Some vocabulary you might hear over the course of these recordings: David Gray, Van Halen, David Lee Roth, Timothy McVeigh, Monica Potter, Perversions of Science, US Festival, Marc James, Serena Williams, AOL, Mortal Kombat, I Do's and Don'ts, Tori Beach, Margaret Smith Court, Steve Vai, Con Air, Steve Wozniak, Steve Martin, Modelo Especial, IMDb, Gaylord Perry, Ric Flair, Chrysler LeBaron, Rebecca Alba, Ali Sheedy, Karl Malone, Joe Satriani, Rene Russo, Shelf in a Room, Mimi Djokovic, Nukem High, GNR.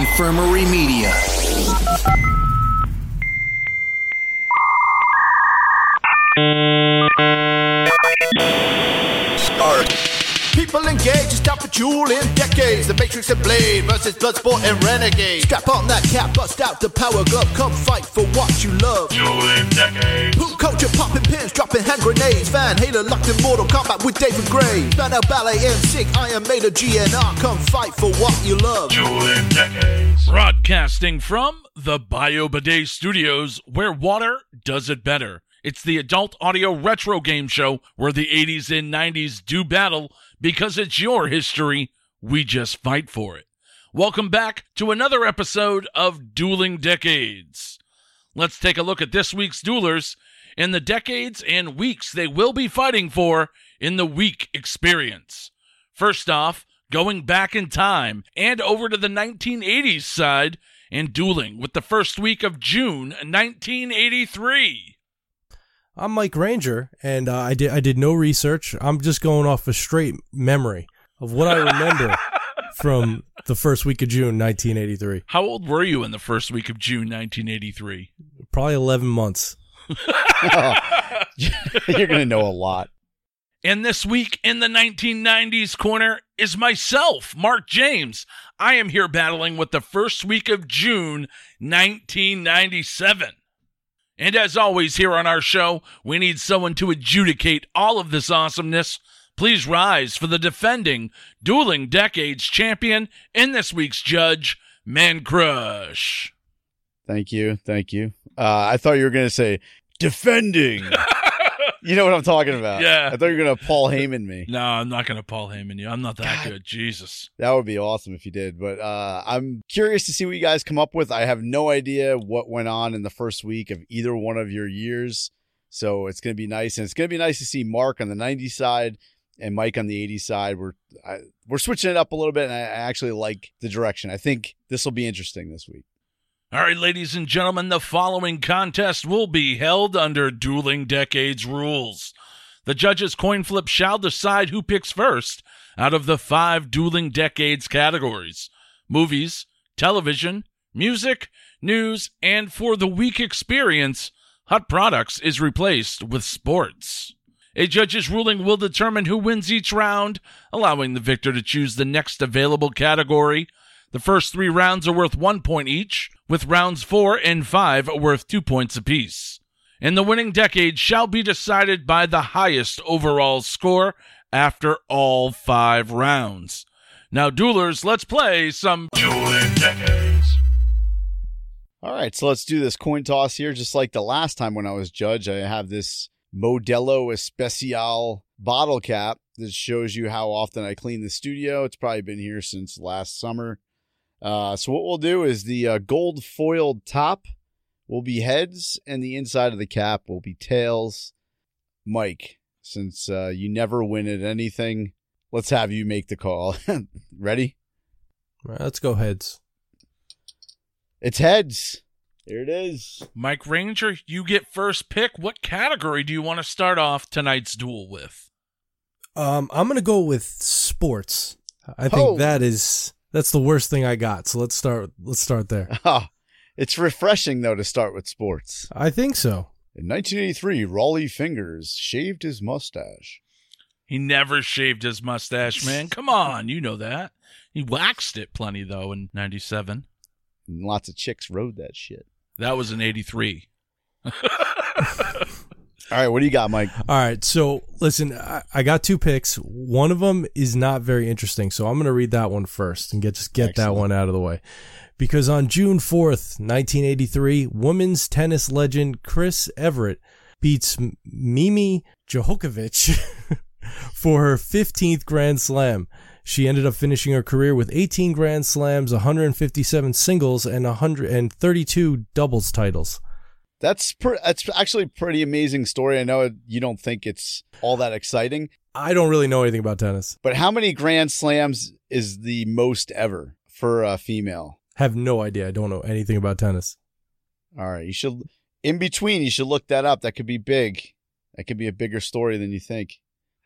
Infirmary Media. People engage in stop a duel in decades. The Matrix and Blade versus Bloodsport and Renegade. Strap on that cap, bust out the power glove. Come fight for what you love. Dueling Decades. Poop culture, popping pins, dropping hand grenades. Van Halen locked in Mortal Kombat with David Gray. Banner Ballet and Sick, Iron Maiden, GNR. Come fight for what you love. Dueling Decades. Broadcasting from the Bio Bidet Studios, where water does it better. It's the adult audio retro game show where the 80s and 90s do battle because it's your history. We just fight for it. Welcome back to another episode of Dueling Decades. Let's take a look at this week's duelers and the decades and weeks they will be fighting for in the week experience. First off, going back in time and over to the 1980s side and dueling with the first week of June 1983. I'm Mike Ranger, and I did no research. I'm just going off a straight memory of what I remember from the first week of June, 1983. How old were you in the first week of June, 1983? Probably 11 months. Oh, you're going to know a lot. And this week in the 1990s corner is myself, Marc James. I am here battling with the first week of June, 1997. And as always here on our show, we need someone to adjudicate all of this awesomeness. Please rise for the defending Dueling Decades champion and this week's judge, Man Crush. Thank you. Thank you. I thought you were going to say defending. You know what I'm talking about. Yeah. I thought you were going to Paul Heyman me. No, I'm not going to Paul Heyman you. I'm not that God, good. Jesus. That would be awesome if you did. But I'm curious to see what you guys come up with. I have no idea what went on in the first week of either one of your years. So it's going to be nice. And it's going to be nice to see Mark on the 90s side and Mike on the 80s side. We're switching it up a little bit, and I actually like the direction. I think this will be interesting this week. All right, ladies and gentlemen, the following contest will be held under Dueling Decades rules. The judges' coin flip shall decide who picks first out of the 5 Dueling Decades categories: movies, television, music, news, and for the week experience, hot products is replaced with sports. A judge's ruling will determine who wins each round, allowing the victor to choose the next available category. The first 3 rounds are worth 1 point each, with rounds 4 and 5 worth 2 points apiece. And the winning decade shall be decided by the highest overall score after all 5 rounds. Now, duelers, let's play some Dueling Decades. All right, so let's do this coin toss here. Just like the last time when I was judge, I have this Modelo Especial bottle cap that shows you how often I clean the studio. It's probably been here since last summer. So what we'll do is the gold foiled top will be heads, and the inside of the cap will be tails. Mike, since you never win at anything, let's have you make the call. Ready? All right, let's go heads. It's heads. There it is. Mike Ranger, you get first pick. What category do you want to start off tonight's duel with? I'm going to go with sports. I think that's the worst thing I got. So let's start there. Oh, it's refreshing, though, to start with sports. I think so. In 1983, Raleigh Fingers shaved his mustache. He never shaved his mustache, man. Come on. You know that. He waxed it plenty, though, in 97. And lots of chicks rode that shit. That was in 83. All right, what do you got, Mike? All right, so listen, I got 2 picks. One of them is not very interesting, so I'm going to read that one first and get that one out of the way. Because on June 4th, 1983, women's tennis legend Chris Evert beats Mimi Djokovic for her 15th Grand Slam. She ended up finishing her career with 18 Grand Slams, 157 singles, and 132 doubles titles. That's actually a pretty amazing story. I know you don't think it's all that exciting. I don't really know anything about tennis. But how many Grand Slams is the most ever for a female? Have no idea. I don't know anything about tennis. All right. You should look that up. That could be big. That could be a bigger story than you think.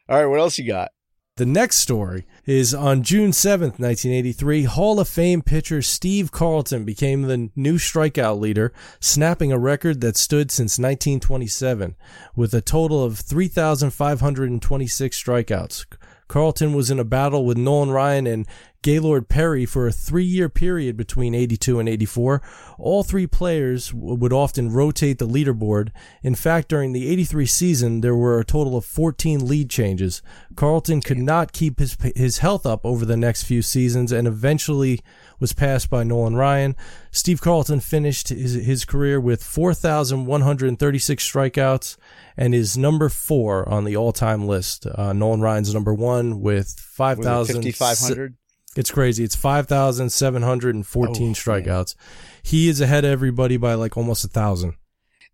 All right. What else you got? The next story is on June 7th, 1983, Hall of Fame pitcher Steve Carlton became the new strikeout leader, snapping a record that stood since 1927 with a total of 3,526 strikeouts. Carlton was in a battle with Nolan Ryan and Gaylord Perry for a 3-year period between 82 and 84. All three players would often rotate the leaderboard. In fact, during the 83 season, there were a total of 14 lead changes. Carlton could not keep his health up over the next few seasons and eventually was passed by Nolan Ryan. Steve Carlton finished his career with 4,136 strikeouts and is number 4 on the all-time list. Nolan Ryan's number 1 with 5,500. It's crazy. It's 5,714 strikeouts. Man. He is ahead of everybody by like almost 1,000.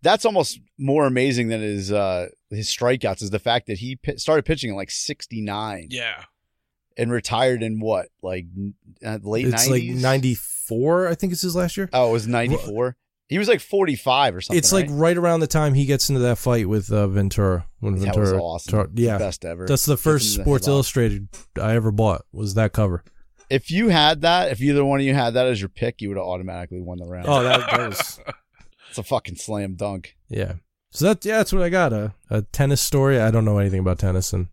That's almost more amazing than his strikeouts is the fact that he started pitching in like 69. Yeah. And retired in what, like late 90s? It's like 94, I think it's his last year. Oh, it was 94? He was like 45 or something. It's like right around the time he gets into that fight with Ventura. When that Ventura, was awesome. Yeah. Best ever. That's the first Sports Illustrated I ever bought was that cover. If you had that, if either one of you had that as your pick, you would have automatically won the round. Oh, that was. It's a fucking slam dunk. Yeah. So that's what I got. A tennis story. I don't know anything about tennis and.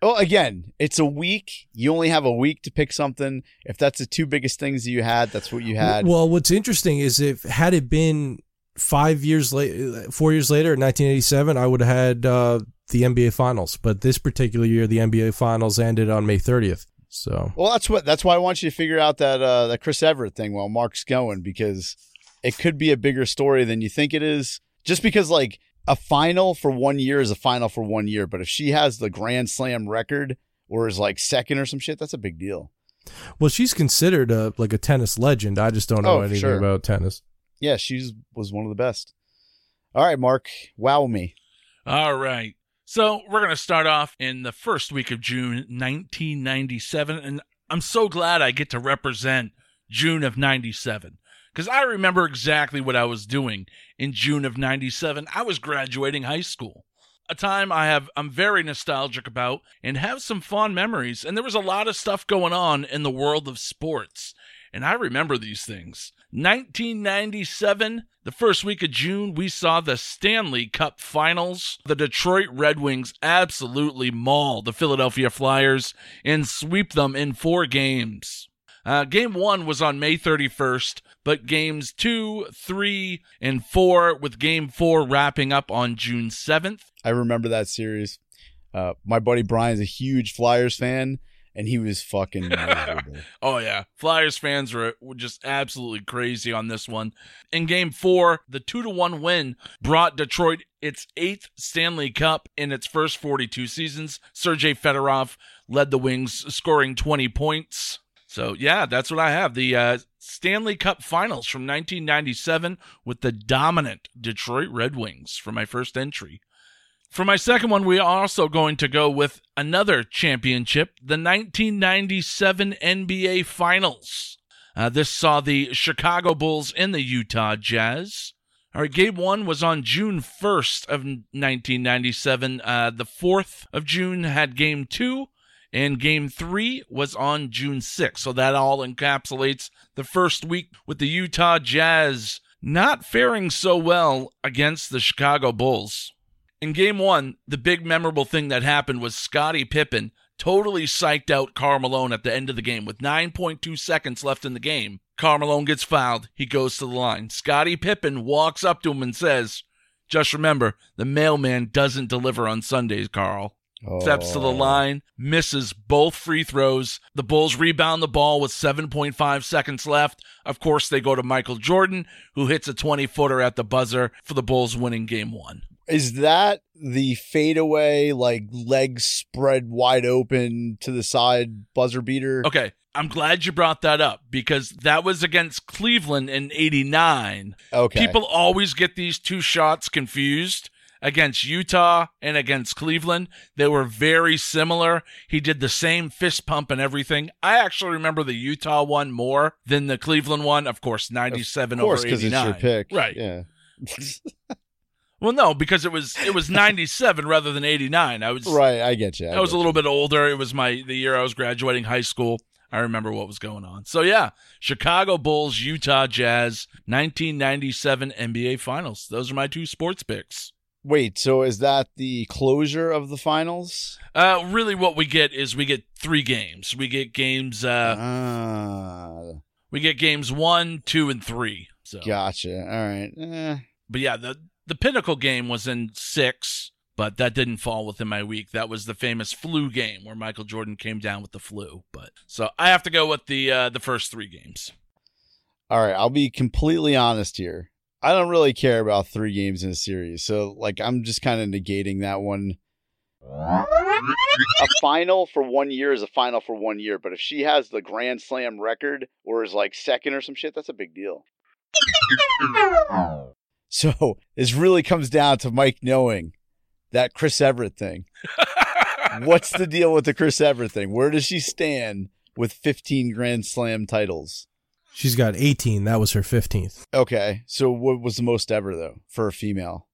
Well, again, it's a week. You only have a week to pick something. If that's the two biggest things you had, that's what you had. Well, what's interesting is if had it been 4 years later, in 1987, I would have had the NBA Finals. But this particular year, the NBA Finals ended on May 30th. So, well, that's why I want you to figure out that Chris Evert thing while Mark's going, because it could be a bigger story than you think it is. Just because, like. A final for 1 year is a final for 1 year, but if she has the Grand Slam record or is like second or some shit, that's a big deal. Well, she's considered like a tennis legend. I just don't know anything about tennis. Yeah, she was one of the best. All right, Mark, wow me. All right. So we're going to start off in the first week of June 1997, and I'm so glad I get to represent June of 97. Because I remember exactly what I was doing in June of 97. I was graduating high school, a time I'm very nostalgic about and have some fond memories. And there was a lot of stuff going on in the world of sports. And I remember these things. 1997, the first week of June, we saw the Stanley Cup Finals. The Detroit Red Wings absolutely maul the Philadelphia Flyers and sweep them in 4 games. Game 1 was on May 31st. But games 2, 3, and 4, with game 4 wrapping up on June 7th. I remember that series. My buddy Brian's a huge Flyers fan, and he was fucking miserable. Oh, yeah. Flyers fans were just absolutely crazy on this one. In game 4, the 2-1 win brought Detroit its 8th Stanley Cup in its first 42 seasons. Sergei Fedorov led the Wings, scoring 20 points. So, yeah, that's what I have. The Stanley Cup Finals from 1997 with the dominant Detroit Red Wings for my first entry. For my second one, we are also going to go with another championship, the 1997 NBA Finals. This saw the Chicago Bulls and the Utah Jazz. All right, Game 1 was on June 1st of 1997. The 4th of June had Game 2. And Game 3 was on June 6th, so that all encapsulates the first week with the Utah Jazz not faring so well against the Chicago Bulls. In Game 1, the big memorable thing that happened was Scottie Pippen totally psyched out Karl Malone at the end of the game. With 9.2 seconds left in the game, Karl Malone gets fouled. He goes to the line. Scottie Pippen walks up to him and says, "Just remember, the mailman doesn't deliver on Sundays, Karl." Steps to the line, misses both free throws. The Bulls rebound the ball with 7.5 seconds left. Of course, they go to Michael Jordan, who hits a 20-footer at the buzzer for the Bulls winning Game 1. Is that the fadeaway, like, legs spread wide open to the side buzzer beater? Okay, I'm glad you brought that up because that was against Cleveland in 89. Okay. People always get these two shots confused. Against Utah and against Cleveland, they were very similar. He did the same fist pump and everything. I actually remember the Utah one more than the Cleveland one. Of course, 97 over 89. Of course, because it's your pick. Right. Yeah. Well, no, because it was 97 rather than 89. I was right. I get you. I was a little bit older. It was the year I was graduating high school. I remember what was going on. So yeah, Chicago Bulls, Utah Jazz, 1997 NBA Finals. Those are my two sports picks. Wait, so is that the closure of the finals? Really, what we get is we get three games. We get games. We get games 1, 2, and 3. So gotcha. All right. But yeah, the pinnacle game was in 6, but that didn't fall within my week. That was the famous flu game where Michael Jordan came down with the flu. But so I have to go with the first 3 games. All right, I'll be completely honest here. I don't really care about 3 games in a series, so like I'm just kind of negating that one. A final for 1 year is a final for 1 year, but if she has the Grand Slam record or is like second or some shit, that's a big deal. So this really comes down to Mike knowing that Chris Evert thing. What's the deal with the Chris Evert thing? Where does she stand with 15 Grand Slam titles? She's got 18. That was her 15th. Okay. So what was the most ever, though, for a female?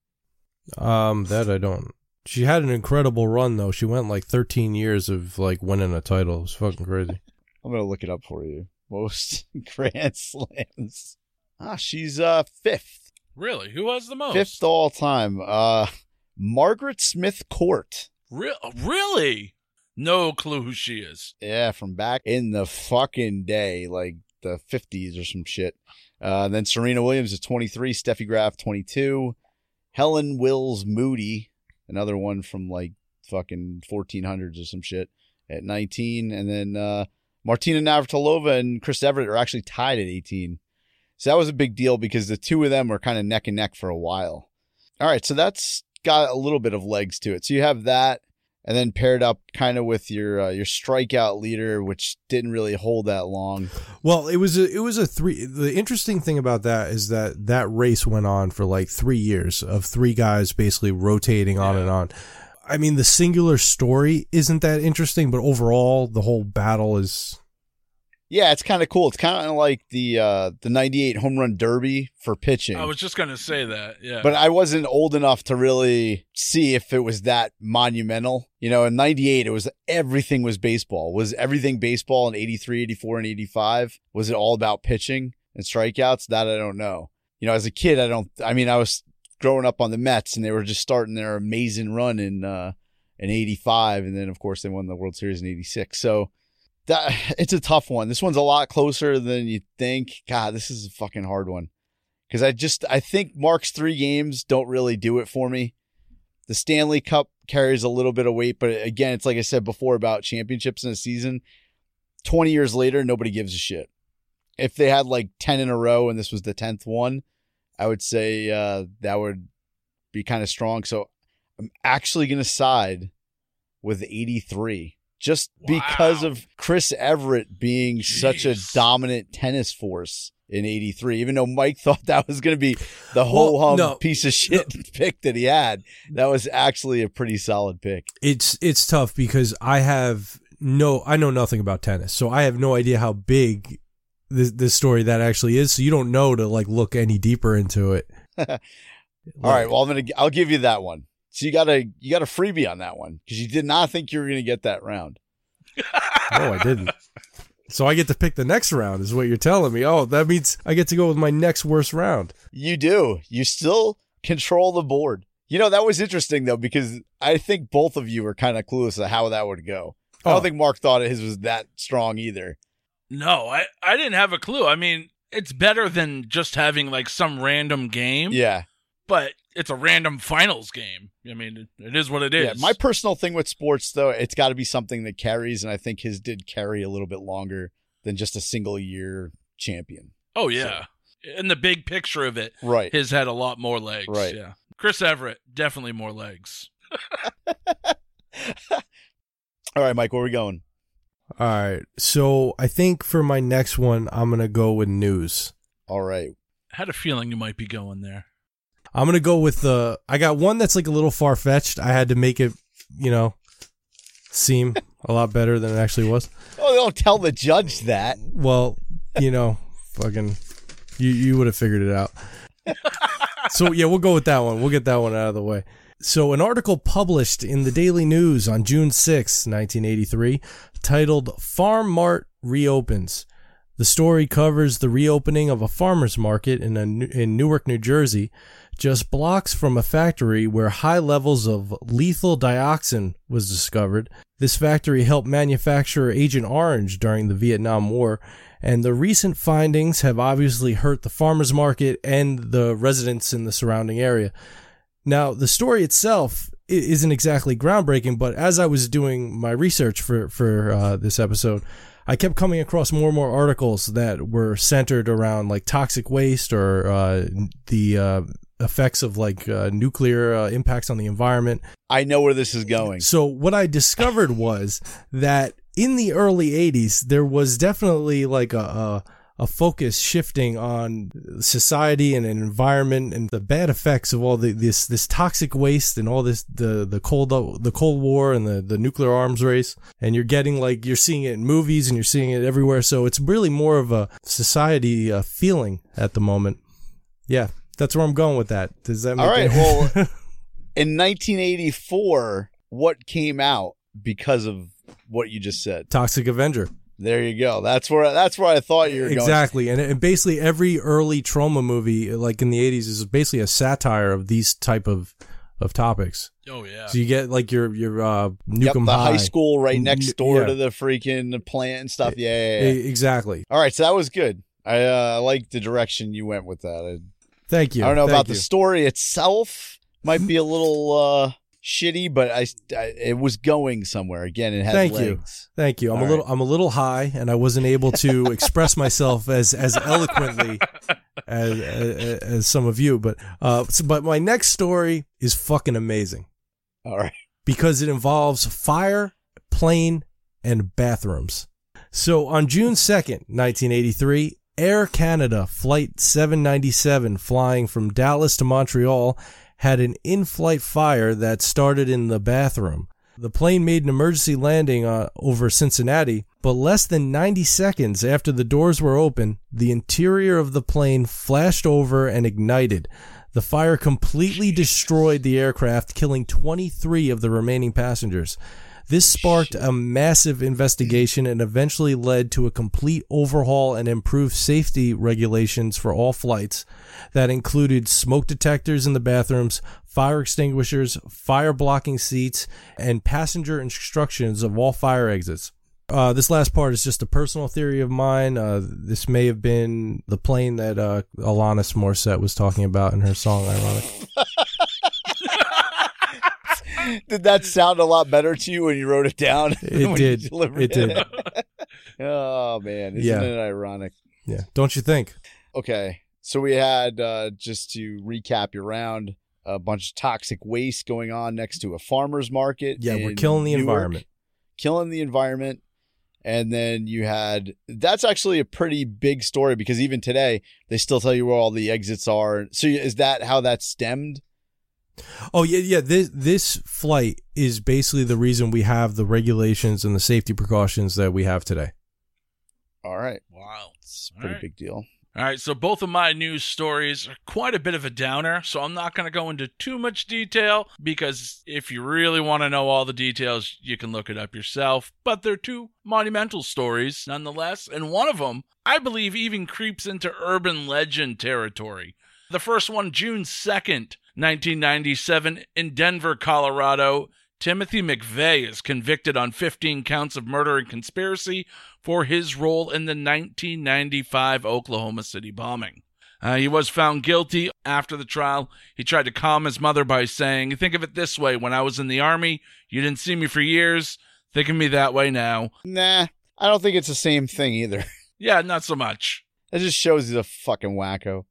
That I don't. She had an incredible run, though. She went like 13 years of like winning a title. It was fucking crazy. I'm going to look it up for you. Most Grand Slams. Ah, she's 5th. Really? Who has the most? 5th all time. Margaret Smith Court. Really? No clue who she is. Yeah, from back in the fucking day, like the 50s or some shit. Then Serena Williams is 23, Steffi Graf 22, Helen Wills Moody, another one from like fucking 1400s or some shit at 19, and then Martina Navratilova and Chris Evert are actually tied at 18. So that was a big deal because the two of them were kind of neck and neck for a while. All right, so that's got a little bit of legs to it. So you have that, and then paired up kind of with your strikeout leader, which didn't really hold that long. Well, it was a three. The interesting thing about that is that race went on for like 3 years of 3 guys basically rotating on and on. I mean, the singular story isn't that interesting, but overall, the whole battle is. Yeah, it's kind of cool. It's kind of like the 98 home run derby for pitching. I was just going to say that, yeah. But I wasn't old enough to really see if it was that monumental. You know, in 98, it was everything was baseball. Was everything baseball in 83, 84, and 85? Was it all about pitching and strikeouts? That I don't know. You know, as a kid, I was growing up on the Mets, and they were just starting their amazing run in 85, and then, of course, they won the World Series in 86. So... it's a tough one. This one's a lot closer than you think. God, this is a fucking hard one. Because I think Mark's 3 games don't really do it for me. The Stanley Cup carries a little bit of weight, but again, it's like I said before about championships in a season. 20 years later, nobody gives a shit. If they had like 10 in a row and this was the 10th one, I would say that would be kind of strong. So I'm actually going to side with 83. Just because of Chris Evert being such a dominant tennis force in 83, even though Mike thought that was going to be the piece of shit pick that he had, that was actually a pretty solid pick. It's tough because I know nothing about tennis, so I have no idea how big this story that actually is. So you don't know to like look any deeper into it. All right, well I'll give you that one. So you got a freebie on that one because you did not think you were going to get that round. No, I didn't. So I get to pick the next round is what you're telling me. Oh, that means I get to go with my next worst round. You do. You still control the board. You know, that was interesting, though, because I think both of you were kind of clueless of how that would go. I don't think Mark thought his was that strong either. No, I didn't have a clue. I mean, it's better than just having like some random game. Yeah. But it's a random finals game. I mean, it is what it is. Yeah, my personal thing with sports, though, it's got to be something that carries, and I think his did carry a little bit longer than just a single-year champion. Oh, yeah. So. In the big picture of it, right. His had a lot more legs. Right. Yeah. Chris Evert, definitely more legs. All right, Mike, where are we going? All right. So I think for my next one, I'm going to go with news. All right. I had a feeling you might be going there. I'm going to go with I got one that's like a little far-fetched. I had to make it, you know, seem a lot better than it actually was. Oh, don't tell the judge that. Well, you know, fucking, you would have figured it out. So yeah, we'll go with that one. We'll get that one out of the way. So an article published in the Daily News on June 6, 1983, titled Farm Mart Reopens. The story covers the reopening of a farmer's market in Newark, New Jersey, just blocks from a factory where high levels of lethal dioxin was discovered. This factory helped manufacture Agent Orange during the Vietnam War, and the recent findings have obviously hurt the farmer's market and the residents in the surrounding area. Now, the story itself isn't exactly groundbreaking, but as I was doing my research for this episode, I kept coming across more and more articles that were centered around like toxic waste or the effects of like nuclear impacts on the environment. I know where this is going. So what I discovered was that in the early 80s, there was definitely like a focus shifting on society and an environment and the bad effects of all this toxic waste and all this the Cold War and the nuclear arms race, and you're seeing it in movies and you're seeing it everywhere. So it's really more of a society feeling at the moment. Yeah, that's where I'm going with that. Does that make all right? Well, in 1984, what came out because of what you just said? Toxic Avenger. There you go. That's where I thought you were going. Exactly. And basically every early trauma movie, like in the 80s, is basically a satire of these type of topics. Oh yeah. So you get like your Nukem High. High school right next door to the freaking plant and stuff. Yeah. Exactly. All right, so that was good. I like the direction you went with that. Thank you. I don't know about the story itself. Might be a little shitty, but it was going somewhere. Again, it had legs. Thank you. I'm a little high, and I wasn't able to express myself as eloquently as some of you. But my next story is fucking amazing. All right, because it involves fire, plane, and bathrooms. So on June 2nd, 1983, Air Canada Flight 797, flying from Dallas to Montreal, had an in-flight fire that started in the bathroom. The plane made an emergency landing over Cincinnati, but less than 90 seconds after the doors were open, the interior of the plane flashed over and ignited. The fire completely destroyed the aircraft, killing 23 of the remaining passengers. This sparked a massive investigation and eventually led to a complete overhaul and improved safety regulations for all flights that included smoke detectors in the bathrooms, fire extinguishers, fire blocking seats, and passenger instructions of all fire exits. This last part is just a personal theory of mine. This may have been the plane that Alanis Morissette was talking about in her song, Ironic. Did that sound a lot better to you when you wrote it down? It did. It did. Oh, man. Isn't it ironic? Yeah. Don't you think? Okay. So we had, just to recap your round, a bunch of toxic waste going on next to a farmer's market. Yeah, we're killing the environment. Killing the environment. And then you had, that's actually a pretty big story because even today, they still tell you where all the exits are. So is that how that stemmed? Oh, yeah. This flight is basically the reason we have the regulations and the safety precautions that we have today. All right. Wow. It's a pretty big deal. All right. So both of my news stories are quite a bit of a downer, so I'm not going to go into too much detail because if you really want to know all the details, you can look it up yourself. But they're two monumental stories nonetheless, and one of them, I believe, even creeps into urban legend territory. The first one, June 2nd. 1997, in Denver, Colorado, Timothy McVeigh is convicted on 15 counts of murder and conspiracy for his role in the 1995 Oklahoma City bombing. He was found guilty after the trial. He tried to calm his mother by saying, "Think of it this way. When I was in the Army, you didn't see me for years. Think of me that way now." Nah, I don't think it's the same thing either. Yeah, not so much. It just shows he's a fucking wacko.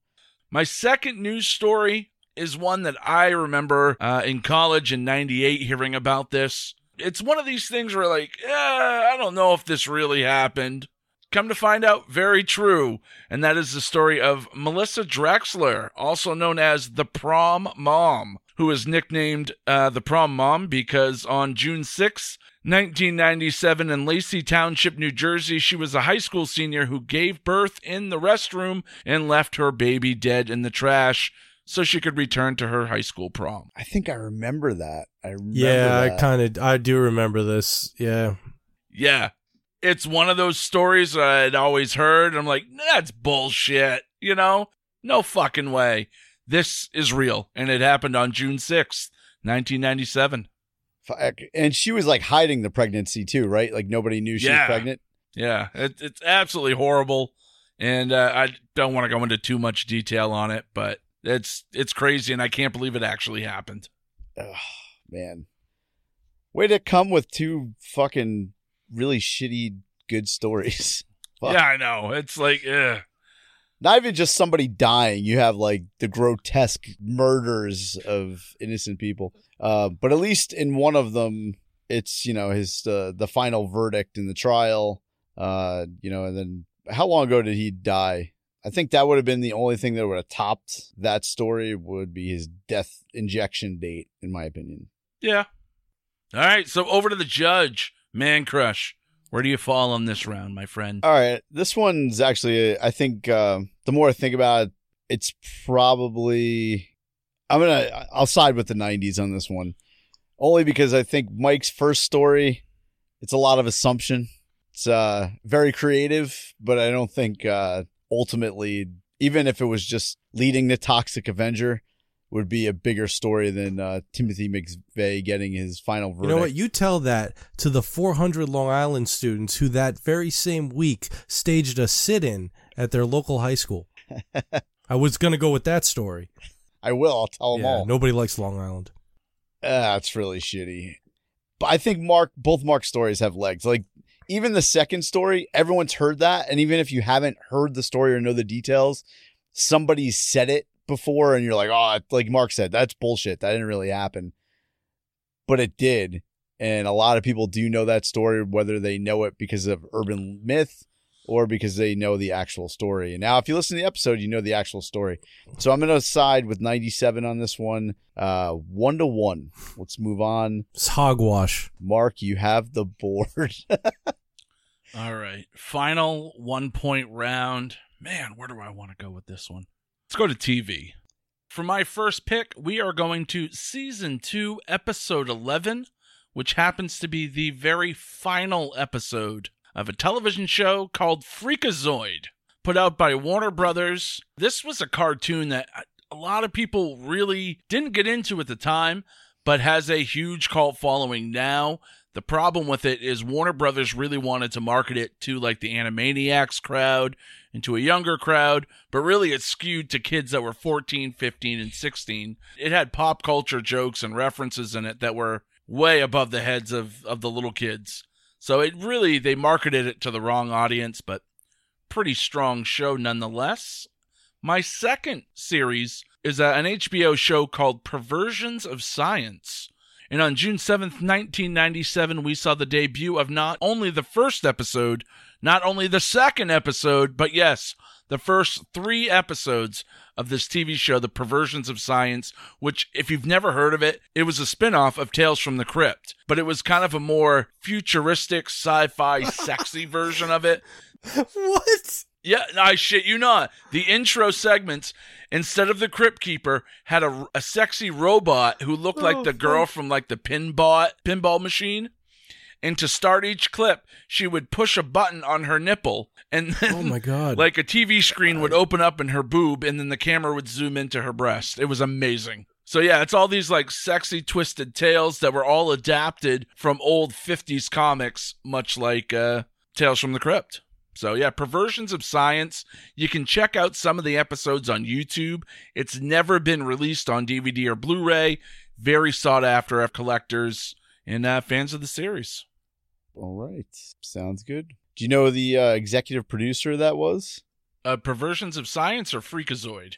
My second news story is one that I remember in college in 98 hearing about this. It's one of these things where like, I don't know if this really happened. Come to find out, very true. And that is the story of Melissa Drexler, also known as the Prom Mom, who is nicknamed the Prom Mom because on June 6, 1997 in Lacey Township, New Jersey, she was a high school senior who gave birth in the restroom and left her baby dead in the trash. so she could return to her high school prom. I think I remember that. I do remember this. Yeah. Yeah. It's one of those stories I'd always heard. And I'm like, that's bullshit. You know, no fucking way. This is real. And it happened on June 6th, 1997. Fuck. And she was like hiding the pregnancy too, right? Like nobody knew she was pregnant. Yeah. It's absolutely horrible. And I don't want to go into too much detail on it, but it's crazy. And I can't believe it actually happened. Oh, man. Way to come with two fucking really shitty good stories. Fuck. Yeah, I know. It's like, ugh. Not even just somebody dying. You have like the grotesque murders of innocent people. But at least in one of them, it's, you know, his the final verdict in the trial, you know, and then how long ago did he die? I think that would have been the only thing that would have topped that story would be his death injection date, in my opinion. Yeah. All right. So over to the judge, Man Crush. Where do you fall on this round, my friend? All right. This one's actually, I think, the more I think about it, it's probably, I'll side with the 90s on this one. Only because I think Mike's first story, it's a lot of assumption. It's very creative, but I don't think ultimately, even if it was just leading the Toxic Avenger, would be a bigger story than Timothy McVeigh getting his final verdict. You know what? You tell that to the 400 Long Island students who that very same week staged a sit-in at their local high school. I was going to go with that story. I will. I'll tell them all. Nobody likes Long Island. That's really shitty. But I think both Mark's stories have legs. Like, even the second story, everyone's heard that. And even if you haven't heard the story or know the details, somebody said it before and you're like, oh, like Mark said, that's bullshit. That didn't really happen. But it did. And a lot of people do know that story, whether they know it because of urban myth or because they know the actual story. And now if you listen to the episode, you know the actual story. So I'm going to side with 97 on this one. 1-1. Let's move on. It's hogwash. Mark, you have the board. All right. Final 1-point round. Man, where do I want to go with this one? Let's go to TV. For my first pick, we are going to Season 2, Episode 11, which happens to be the very final episode of a television show called Freakazoid, put out by Warner Brothers. This was a cartoon that a lot of people really didn't get into at the time, but has a huge cult following now. The problem with it is Warner Brothers really wanted to market it to like the Animaniacs crowd and to a younger crowd, but really it skewed to kids that were 14, 15, and 16. It had pop culture jokes and references in it that were way above the heads of the little kids. So it really, they marketed it to the wrong audience, but pretty strong show nonetheless. My second series is an HBO show called Perversions of Science. And on June 7th, 1997, we saw the debut of not only the first episode, not only the second episode, but yes, the first 3 episodes of this TV show, The Perversions of Science, which, if you've never heard of it, it was a spinoff of Tales from the Crypt, but it was kind of a more futuristic, sci-fi, sexy version of it. What? Yeah, I shit you not. The intro segments, instead of the Crypt Keeper, had a sexy robot who looked like the girl from like the pinball machine. And to start each clip, she would push a button on her nipple, and then, oh my God, like a TV screen would open up in her boob, and then the camera would zoom into her breast. It was amazing. So yeah, it's all these like sexy twisted tales that were all adapted from old 50s comics, much like Tales from the Crypt. So yeah, Perversions of Science. You can check out some of the episodes on YouTube. It's never been released on DVD or Blu-ray. Very sought after collectors and fans of the series. All right. Sounds good. Do you know the executive producer that was? Perversions of Science or Freakazoid?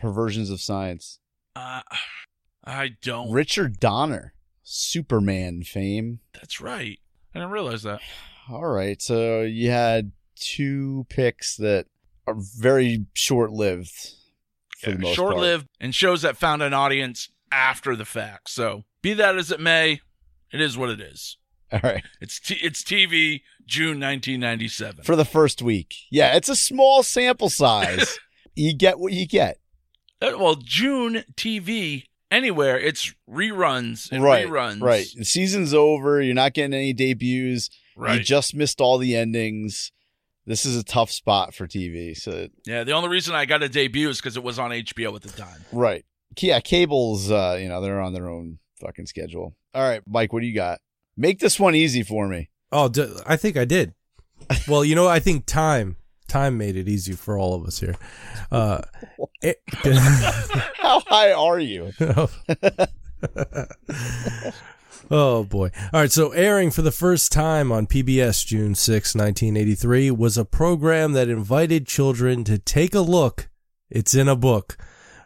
Perversions of Science. I don't. Richard Donner. Superman fame. That's right. I didn't realize that. All right. So you had 2 picks that are very short-lived for the most part. Short-lived and shows that found an audience after the fact. So be that as it may, it is what it is. All right. It's TV, June 1997. For the first week. Yeah, it's a small sample size. You get what you get. Well, June TV, anywhere, it's reruns and reruns. Right, the season's over. You're not getting any debuts. Right. You just missed all the endings. This is a tough spot for TV. So yeah, the only reason I got a debut is because it was on HBO at the time. Right. Yeah, cable's, you know, they're on their own fucking schedule. All right, Mike, what do you got? Make this one easy for me. Oh, I think I did. Well, you know, I think time made it easy for all of us here. How high are you? Oh, boy. All right. So airing for the first time on PBS, June 6, 1983, was a program that invited children to take a look. It's in a book.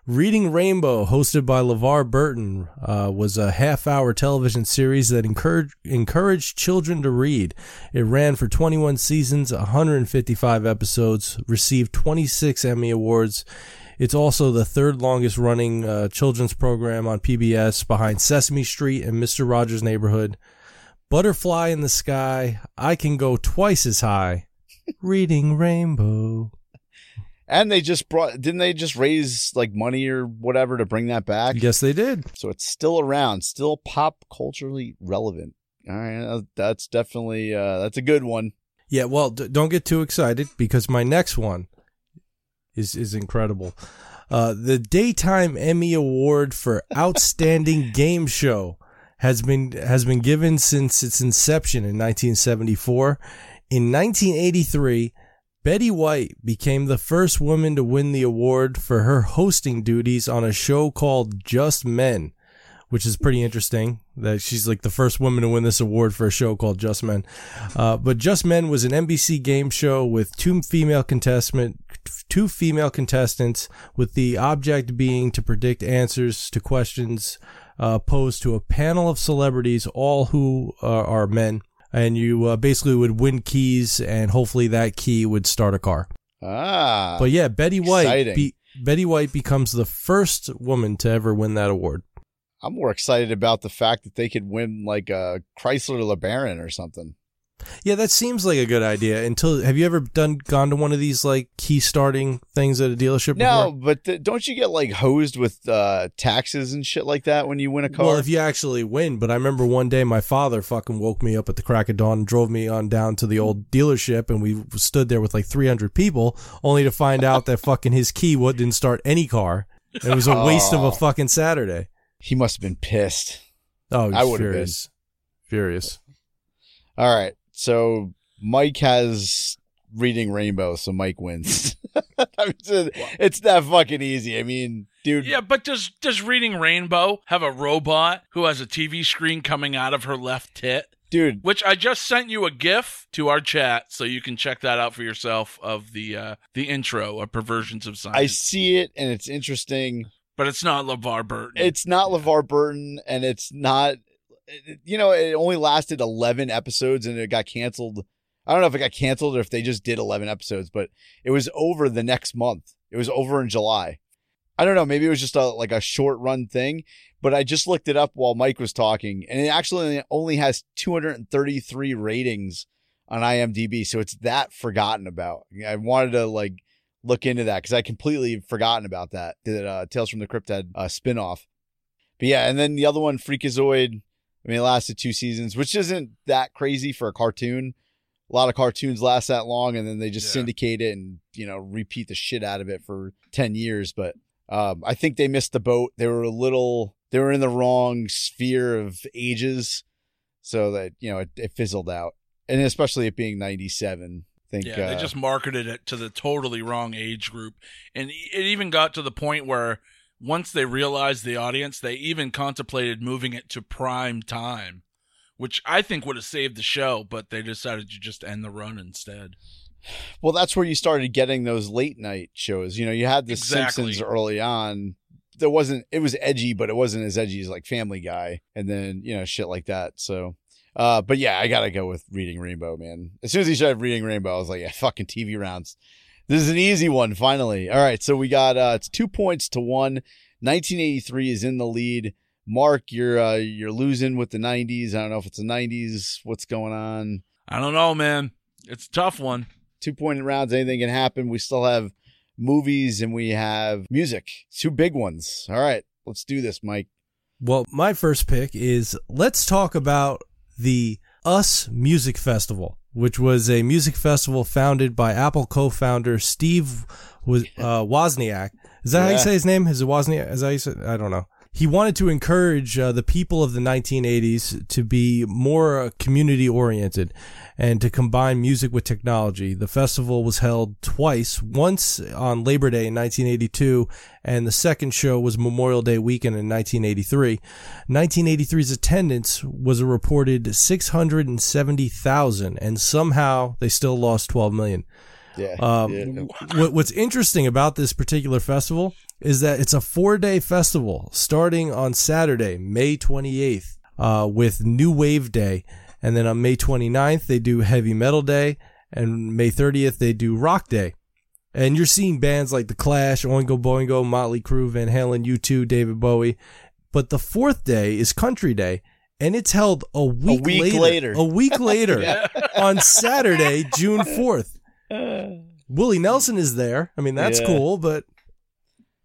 Reading Rainbow, hosted by LeVar Burton, was a half-hour television series that encouraged children to read. It ran for 21 seasons, 155 episodes, received 26 Emmy Awards. It's also the third longest-running children's program on PBS, behind Sesame Street and Mr. Rogers' Neighborhood. Butterfly in the Sky, I Can Go Twice as High, Reading Rainbow. And they just didn't they raise like money or whatever to bring that back? Yes, they did. So it's still around, still pop culturally relevant. All right, that's definitely, that's a good one. Yeah, well, don't get too excited because my next one is incredible. The Daytime Emmy Award for Outstanding Game Show has been given since its inception in 1974. In 1983, Betty White became the first woman to win the award for her hosting duties on a show called Just Men, which is pretty interesting that she's like the first woman to win this award for a show called Just Men. But Just Men was an NBC game show with two female contestants, with the object being to predict answers to questions posed to a panel of celebrities, all who are men. And you basically would win keys, and hopefully that key would start a car. Ah. But yeah, Betty White becomes the first woman to ever win that award. I'm more excited about the fact that they could win like a Chrysler LeBaron or something. Yeah, that seems like a good idea. Until have you ever gone to one of these like key starting things at a dealership? No, before? But don't you get like hosed with taxes and shit like that when you win a car? Well, if you actually win. But I remember one day my father fucking woke me up at the crack of dawn and drove me on down to the old dealership, and we stood there with like 300 people, only to find out that fucking his key didn't start any car. It was a waste of a fucking Saturday. He must have been pissed. Oh, I would have been furious. All right. So Mike has Reading Rainbow, so Mike wins. I mean, it's that fucking easy. I mean, dude. Yeah, but does Reading Rainbow have a robot who has a TV screen coming out of her left tit? Dude. Which I just sent you a GIF to our chat, so you can check that out for yourself, of the intro of Perversions of Science. I see it, and it's interesting. But it's not LeVar Burton. It's not LeVar Burton, and it's not... You know, it only lasted 11 episodes and it got canceled. I don't know if it got canceled or if they just did 11 episodes, but it was over the next month. It was over in July. I don't know. Maybe it was just a short run thing, but I just looked it up while Mike was talking, and it actually only has 233 ratings on IMDb. So it's that forgotten about. I wanted to look into that because I completely forgotten about that Tales from the Crypt had a spinoff. But yeah. And then the other one, Freakazoid. I mean, it lasted 2 seasons, which isn't that crazy for a cartoon. A lot of cartoons last that long, and then they just syndicate it and, you know, repeat the shit out of it for 10 years. But I think they missed the boat. They were in the wrong sphere of ages, so that, you know, it fizzled out. And especially it being 97. They just marketed it to the totally wrong age group. And it even got to the point where, once they realized the audience, they even contemplated moving it to prime time, which I think would have saved the show, but they decided to just end the run instead. Well, that's where you started getting those late night shows. You know, you had The Simpsons early on. It was edgy, but it wasn't as edgy as like Family Guy and then, you know, shit like that. So, but yeah, I got to go with Reading Rainbow, man. As soon as he started Reading Rainbow, I was like, yeah, fucking TV rounds. This is an easy one, finally. All right, so we got it's 2 points to 1. 1983 is in the lead. Mark, you're losing with the 90s. I don't know if it's the 90s. What's going on? I don't know, man. It's a tough one. 2-point rounds. Anything can happen. We still have movies and we have music. Two big ones. All right, let's do this, Mike. Well, my first pick is, let's talk about the US Music Festival, which was a music festival founded by Apple co-founder Steve Wozniak. Is that how you say his name? Is it Wozniak? Is that how you say? I don't know. He wanted to encourage the people of the 1980s to be more community-oriented and to combine music with technology. The festival was held twice, once on Labor Day in 1982, and the second show was Memorial Day weekend in 1983. 1983's attendance was a reported 670,000, and somehow they still lost 12 million. Yeah. What's interesting about this particular festival is that it's a 4-day festival starting on Saturday, May 28th, with New Wave Day. And then on May 29th, they do Heavy Metal Day. And May 30th, they do Rock Day. And you're seeing bands like The Clash, Oingo Boingo, Motley Crue, Van Halen, U2, David Bowie. But the 4th day is Country Day. And it's held a week later yeah. on Saturday, June 4th. Willie Nelson is there. I mean, that's cool, but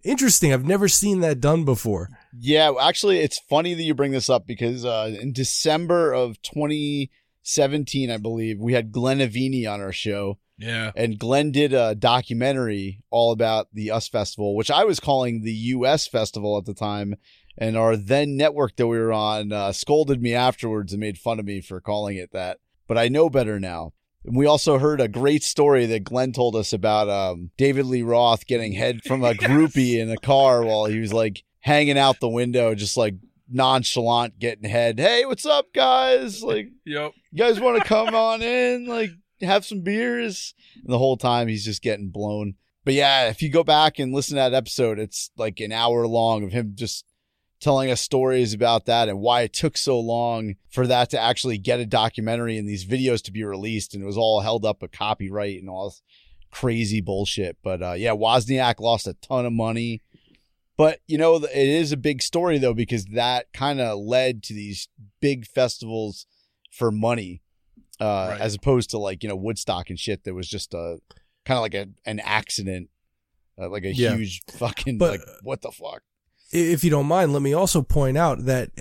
interesting. I've never seen that done before. Yeah, actually, it's funny that you bring this up because in December of 2017, I believe, we had Glenn Avini on our show. Yeah. And Glenn did a documentary all about the US Festival, which I was calling the US Festival at the time. And our then network that we were on scolded me afterwards and made fun of me for calling it that. But I know better now. We also heard a great story that Glenn told us about David Lee Roth getting head from a groupie in a car while he was like hanging out the window, just like nonchalant getting head. Hey, what's up, guys? Like, you guys want to come on in, like have some beers? And the whole time he's just getting blown. But yeah, if you go back and listen to that episode, it's like an hour long of him just telling us stories about that and why it took so long for that to actually get a documentary and these videos to be released. And it was all held up with copyright and all this crazy bullshit. But yeah, Wozniak lost a ton of money. But, you know, it is a big story, though, because that kind of led to these big festivals for money, right, as opposed to like, you know, Woodstock and shit that was just a kind of like an accident, like a huge fucking like, what the fuck? If you don't mind, let me also point out that,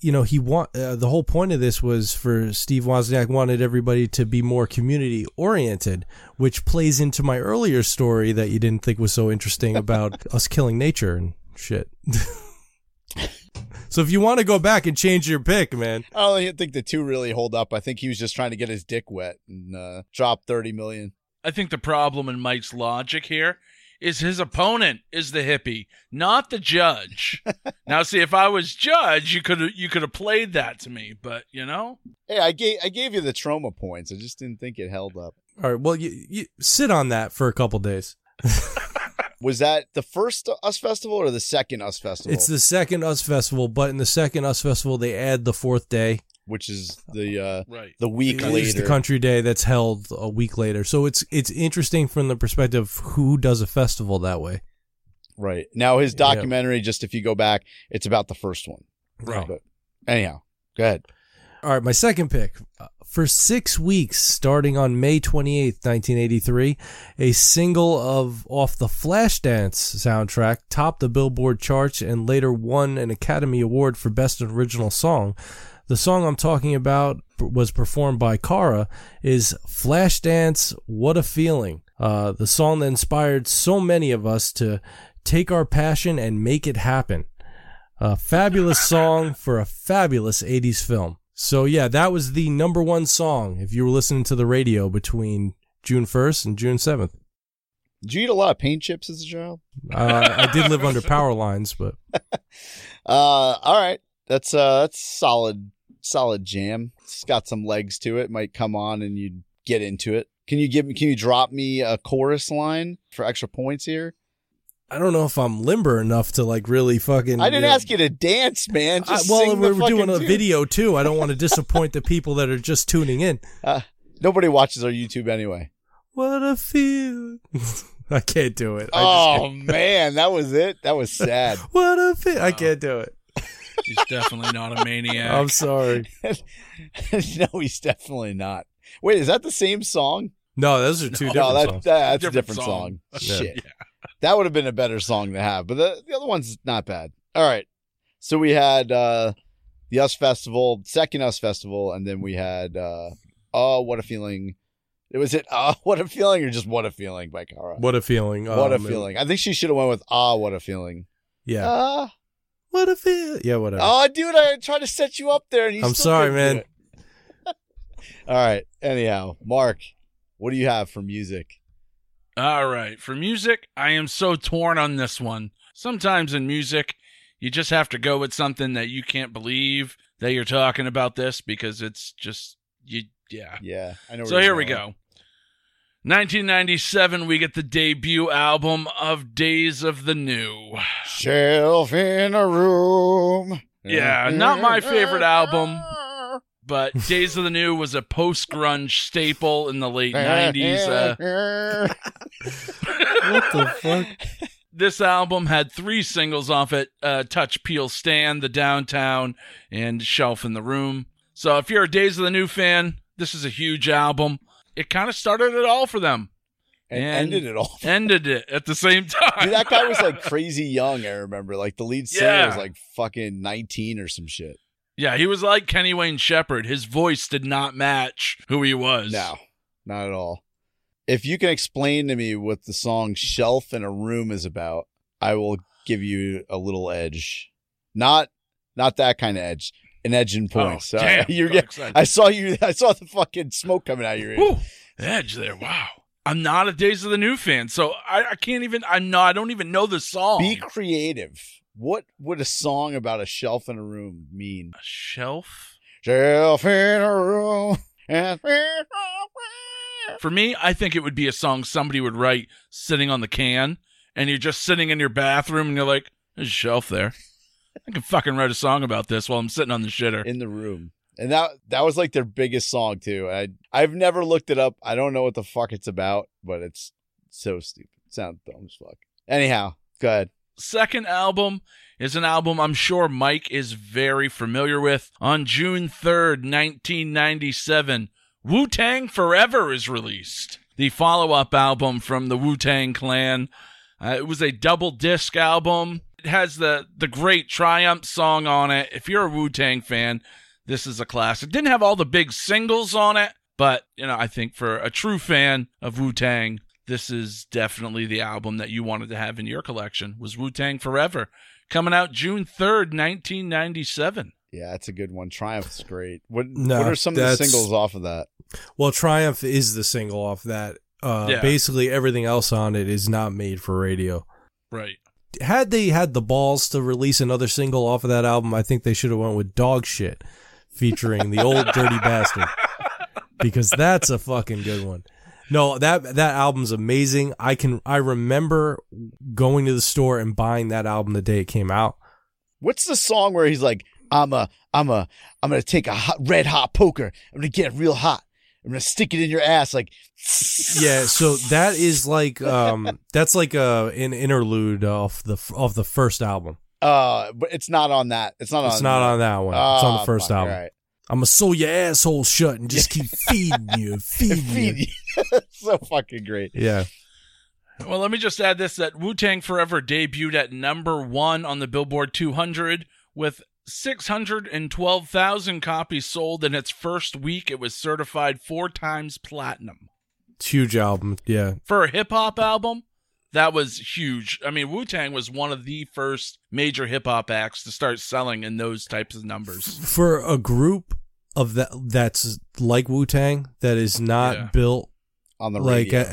you know, the whole point of this was for Steve Wozniak wanted everybody to be more community oriented, which plays into my earlier story that you didn't think was so interesting about us killing nature and shit. So if you want to go back and change your pick, man. I don't think the two really hold up. I think he was just trying to get his dick wet and drop 30 million. I think the problem in Mike's logic here is his opponent is the hippie, not the judge. Now, see, if I was judge, you could have played that to me, but you know. Hey, I gave you the trauma points. I just didn't think it held up. All right, well, you sit on that for a couple days. Was that the first US Festival or the second US Festival? It's the second US Festival, but in the second US Festival, they add the 4th day, which is the week later. It's the country day that's held a week later. So it's interesting from the perspective of who does a festival that way. Right. Now, his documentary, just if you go back, it's about the first one. Right. But anyhow, go ahead. All right, my second pick. For 6 weeks, starting on May 28th, 1983, a single off the Flashdance soundtrack topped the Billboard charts and later won an Academy Award for Best Original Song. The song I'm talking about was performed by Cara, is Flashdance, What a Feeling. The song that inspired so many of us to take our passion and make it happen. A fabulous song for a fabulous 80s film. So yeah, that was the number one song if you were listening to the radio between June 1st and June 7th. Did you eat a lot of paint chips as a child? I did live under power lines, but... all right. That's solid jam. It's got some legs to it. Might come on and you'd get into it. Can you drop me a chorus line for extra points here? I don't know if I'm limber enough to like really fucking. I didn't ask you to dance, man. Just sing we're doing a video too. I don't want to disappoint the people that are just tuning in. Nobody watches our YouTube anyway. What a feel. I can't do it. Man, that was it. That was sad. What a feel. I can't do it. He's definitely not a maniac. I'm sorry. No, he's definitely not. Wait, is that the same song? No, those are two different songs. That's a different song. Shit. Yeah. That would have been a better song to have, but the other one's not bad. All right. So we had the US Festival, second US Festival, and then we had Oh, What a Feeling. It was it What a Feeling or just What a Feeling by Cara? What a Feeling. What a Feeling. I think she should have went with What a Feeling. Yeah. What a Feeling. Yeah, whatever. Oh, dude, I tried to set you up there. And you I'm still sorry, man. All right. Anyhow, Mark, what do you have for music? All right. For music, I am so torn on this one. Sometimes in music, you just have to go with something that you can't believe that you're talking about this because it's just, you. Yeah. Yeah. I know. So here we go. 1997, we get the debut album of Days of the New. Shelf in a Room. Yeah, not my favorite album, but Days of the New was a post-grunge staple in the late 90s. What the fuck? This album had three singles off it, Touch, Peel, Stand, The Downtown, and Shelf in the Room. So if you're a Days of the New fan, this is a huge album. It kind of started it all for them. And ended it all. Ended it at the same time. Dude, that guy was like crazy young, I remember. Like the lead singer was like fucking 19 or some shit. Yeah, he was like Kenny Wayne Shepherd. His voice did not match who he was. No, not at all. If you can explain to me what the song Shelf in a Room is about, I will give you a little edge. Not that kind of edge. An edge in points. Damn, I saw the fucking smoke coming out of your ear. Woo, edge there. Wow. I'm not a Days of the New fan, so I can't even. I don't even know the song. Be creative. What would a song about a shelf in a room mean? A shelf. Shelf in a room. For me, I think it would be a song somebody would write sitting on the can, and you're just sitting in your bathroom, and you're like, "There's a shelf there." I can fucking write a song about this while I'm sitting on the shitter. In the room. And that was like their biggest song, too. I've never looked it up. I don't know what the fuck it's about, but it's so stupid. It sounds dumb as fuck. Anyhow, go ahead. Second album is an album I'm sure Mike is very familiar with. On June 3rd, 1997, Wu-Tang Forever is released. The follow-up album from the Wu-Tang Clan. It was a double disc album. It has the great Triumph song on it. If you're a Wu-Tang fan, this is a classic. Didn't have all the big singles on it, but you know, I think for a true fan of Wu-Tang, this is definitely the album that you wanted to have in your collection, was Wu-Tang Forever, coming out June 3rd, 1997. Yeah, that's a good one. Triumph's great. What are some of the singles off of that? Well, Triumph is the single off that. Basically, everything else on it is not made for radio. Right. Had they had the balls to release another single off of that album, I think they should have went with Dog Shit featuring The Old Dirty Bastard, because that's a fucking good one. No, that album's amazing. I remember going to the store and buying that album the day it came out. What's the song where he's like, I'm going to take a red hot poker. I'm going to get real hot. I'm going to stick it in your ass. Like, yeah. So that is like, that's like an interlude of the first album. But it's not on that. It's not on that one. It's on the first album. Right. I'm going to sew your asshole shut and just keep feeding you. So fucking great. Yeah. Well, let me just add this, that Wu-Tang Forever debuted at number 1 on the Billboard 200 with 612,000 copies sold in its first week. It was certified 4 times platinum. It's huge album, yeah. For a hip-hop album, that was huge. I mean, Wu-Tang was one of the first major hip-hop acts to start selling in those types of numbers. For a group of that's like Wu-Tang, that is not built on the radio.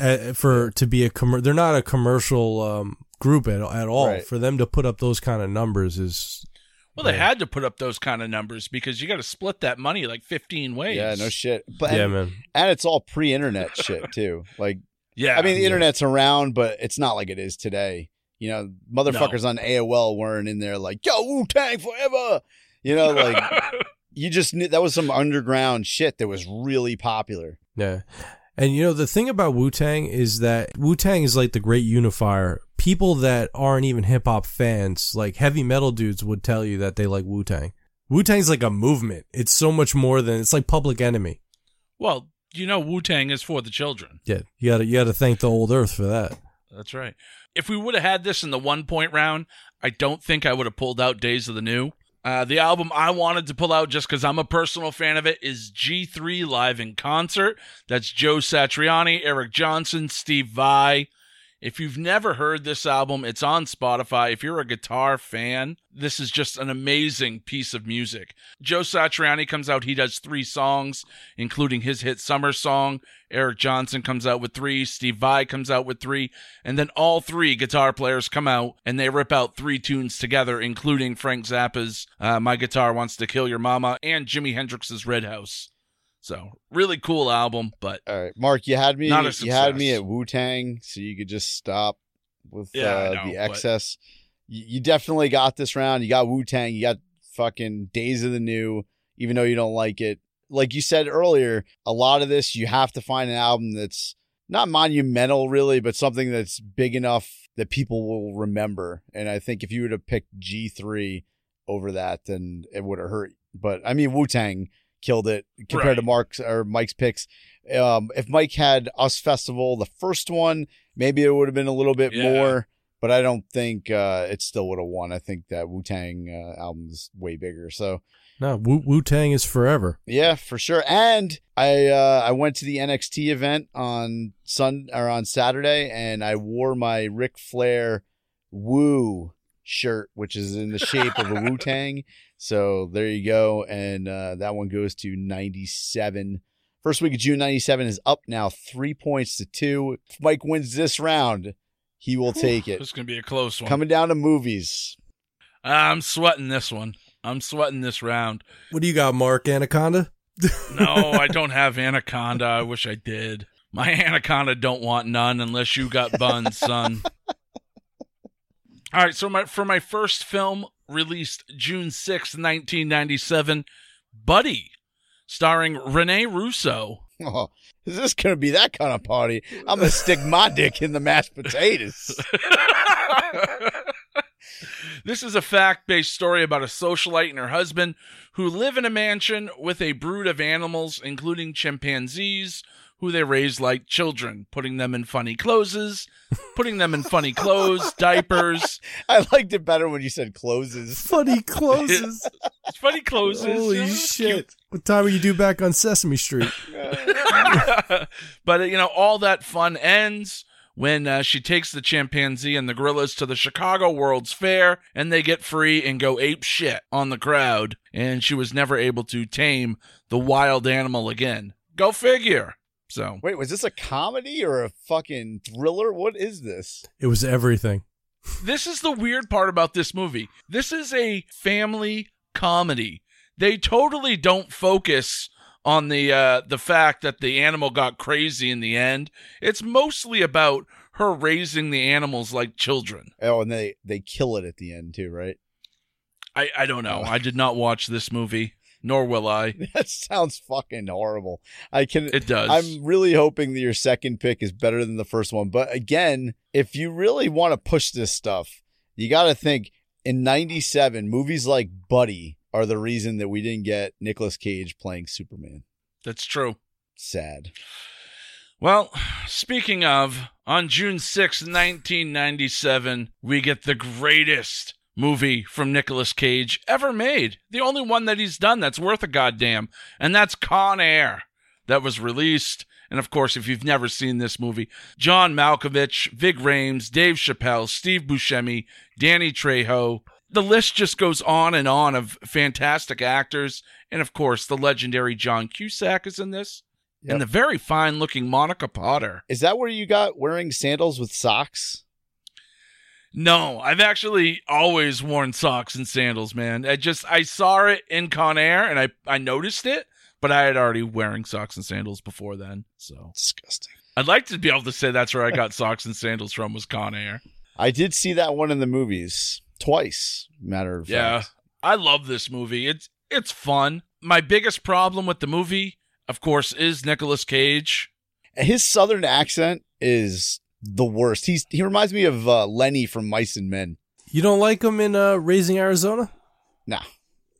They're not a commercial group at all. Right. For them to put up those kind of numbers is... Well, they had to put up those kind of numbers because you got to split that money like 15 ways. Yeah, no shit. But, man. And it's all pre-internet shit, too. Like, yeah, I mean, the internet's around, but it's not like it is today. You know, motherfuckers on AOL weren't in there like, yo, Wu-Tang Forever. You know, like, you just knew that was some underground shit that was really popular. Yeah. And, you know, the thing about Wu-Tang is that Wu-Tang is like the great unifier. People that aren't even hip-hop fans, like heavy metal dudes, would tell you that they like Wu-Tang. Wu-Tang's like a movement. It's so much more than... It's like Public Enemy. Well, you know Wu-Tang is for the children. Yeah, you got to thank the old earth for that. That's right. If we would have had this in the 1-point round, I don't think I would have pulled out Days of the New. The album I wanted to pull out just because I'm a personal fan of it is G3 Live in Concert. That's Joe Satriani, Eric Johnson, Steve Vai. If you've never heard this album, it's on Spotify. If you're a guitar fan, this is just an amazing piece of music. Joe Satriani comes out, he does 3 songs, including his hit Summer Song. Eric Johnson comes out with 3, Steve Vai comes out with 3, and then all 3 guitar players come out and they rip out 3 tunes together, including Frank Zappa's My Guitar Wants to Kill Your Mama and Jimi Hendrix's Red House. So really cool album, but all right, Mark, you had me at Wu-Tang, so you could just stop with the excess. You definitely got this round. You got Wu-Tang, you got fucking Days of the New, even though you don't like it. Like you said earlier, a lot of this you have to find an album that's not monumental, really, but something that's big enough that people will remember. And I think if you would have picked G3 over that, then it would have hurt. But I mean, Wu-Tang killed it compared to Mark's or Mike's picks. If Mike had US Festival, the first one, maybe it would have been a little bit more, but I don't think it still would have won. I think that Wu-Tang album is way bigger. So no, Wu-Tang is forever. Yeah, for sure. And I went to the NXT event on Saturday, and I wore my Ric Flair Wu shirt, which is in the shape of a Wu-Tang. So there you go. And that one goes to 97. First week of June, 97 is up now 3-2. If Mike wins this round, he will take it. It's going to be a close one. Coming down to movies. I'm sweating this one. I'm sweating this round. What do you got, Mark? Anaconda? No, I don't have Anaconda. I wish I did. My Anaconda don't want none unless you got buns, son. All right, so for my first film, released June 6, 1997, Buddy, starring Rene Russo. Oh, is this going to be that kind of party? I'm going to stick my dick in the mashed potatoes. This is a fact-based story about a socialite and her husband who live in a mansion with a brood of animals, including chimpanzees, who they raise like children, putting them in funny clothes, diapers. I liked it better when you said clothes. Funny clothes. Funny clothes. Holy shit. Cute. What time are you due back on Sesame Street? But, you know, all that fun ends when she takes the chimpanzee and the gorillas to the Chicago World's Fair, and they get free and go ape shit on the crowd, and she was never able to tame the wild animal again. Go figure. So wait, was this a comedy or a fucking thriller? What is this? It was everything. This is the weird part about this movie. This is a family comedy. They totally don't focus on the fact that the animal got crazy in the end. It's mostly about her raising the animals like children. Oh, and they kill it at the end too, right? I don't know. I did not watch this movie. Nor will I. That sounds fucking horrible. It does. I'm really hoping that your second pick is better than the first one. But again, if you really want to push this stuff, you got to think in 97, movies like Buddy are the reason that we didn't get Nicolas Cage playing Superman. That's true. Sad. Well, speaking of, on June 6, 1997, we get the greatest movie from Nicolas Cage ever made. The only one that he's done that's worth a goddamn. And that's Con Air, that was released. And of course, if you've never seen this movie, John Malkovich, Ving Rhames, Dave Chappelle, Steve Buscemi, Danny Trejo. The list just goes on and on of fantastic actors. And of course, the legendary John Cusack is in this. Yep. And the very fine looking Monica Potter. Is that where you got wearing sandals with socks? No, I've actually always worn socks and sandals, man. I saw it in Con Air, and I noticed it, but I had already wearing socks and sandals before then. So disgusting. I'd like to be able to say that's where I got socks and sandals from, was Con Air. I did see that one in the movies twice, matter of fact. Yeah, I love this movie. It's fun. My biggest problem with the movie, of course, is Nicolas Cage. His southern accent is the worst. He reminds me of Lenny from Mice and Men. You don't like him in Raising Arizona? Nah.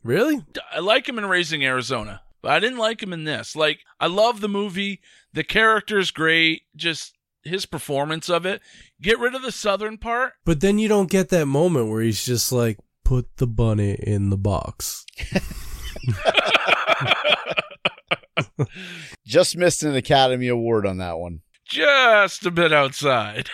Really? I like him in Raising Arizona. But I didn't like him in this. Like, I love the movie. The character's great. Just his performance of it. Get rid of the southern part. But then you don't get that moment where he's just like, put the bunny in the box. Just missed an Academy Award on that one. Just a bit outside.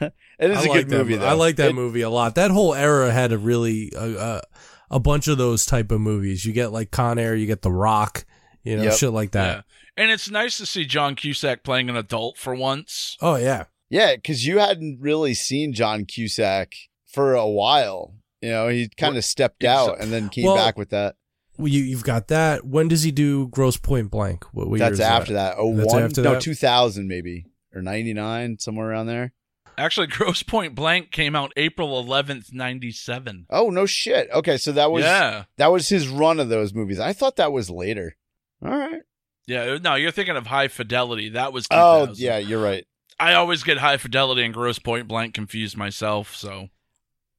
It is a good movie, though. I like that movie a lot. That whole era had a really a bunch of those type of movies. You get like Con Air, you get The Rock, you know, shit like that. Yeah. And it's nice to see John Cusack playing an adult for once. Oh, yeah. Yeah, because you hadn't really seen John Cusack for a while. You know, he kind of stepped out and then came back with that. Well, you've got that. When does he do Gross Point Blank? What year is that? After that. 01? No, 2000 maybe, or 99, somewhere around there. Actually, Gross Point Blank came out April 11th, 97. Oh, no shit. Okay, so that was his run of those movies. I thought that was later. All right. Yeah, no, you're thinking of High Fidelity. That was 2000. Oh, yeah, you're right. I always get High Fidelity and Gross Point Blank confused myself, so.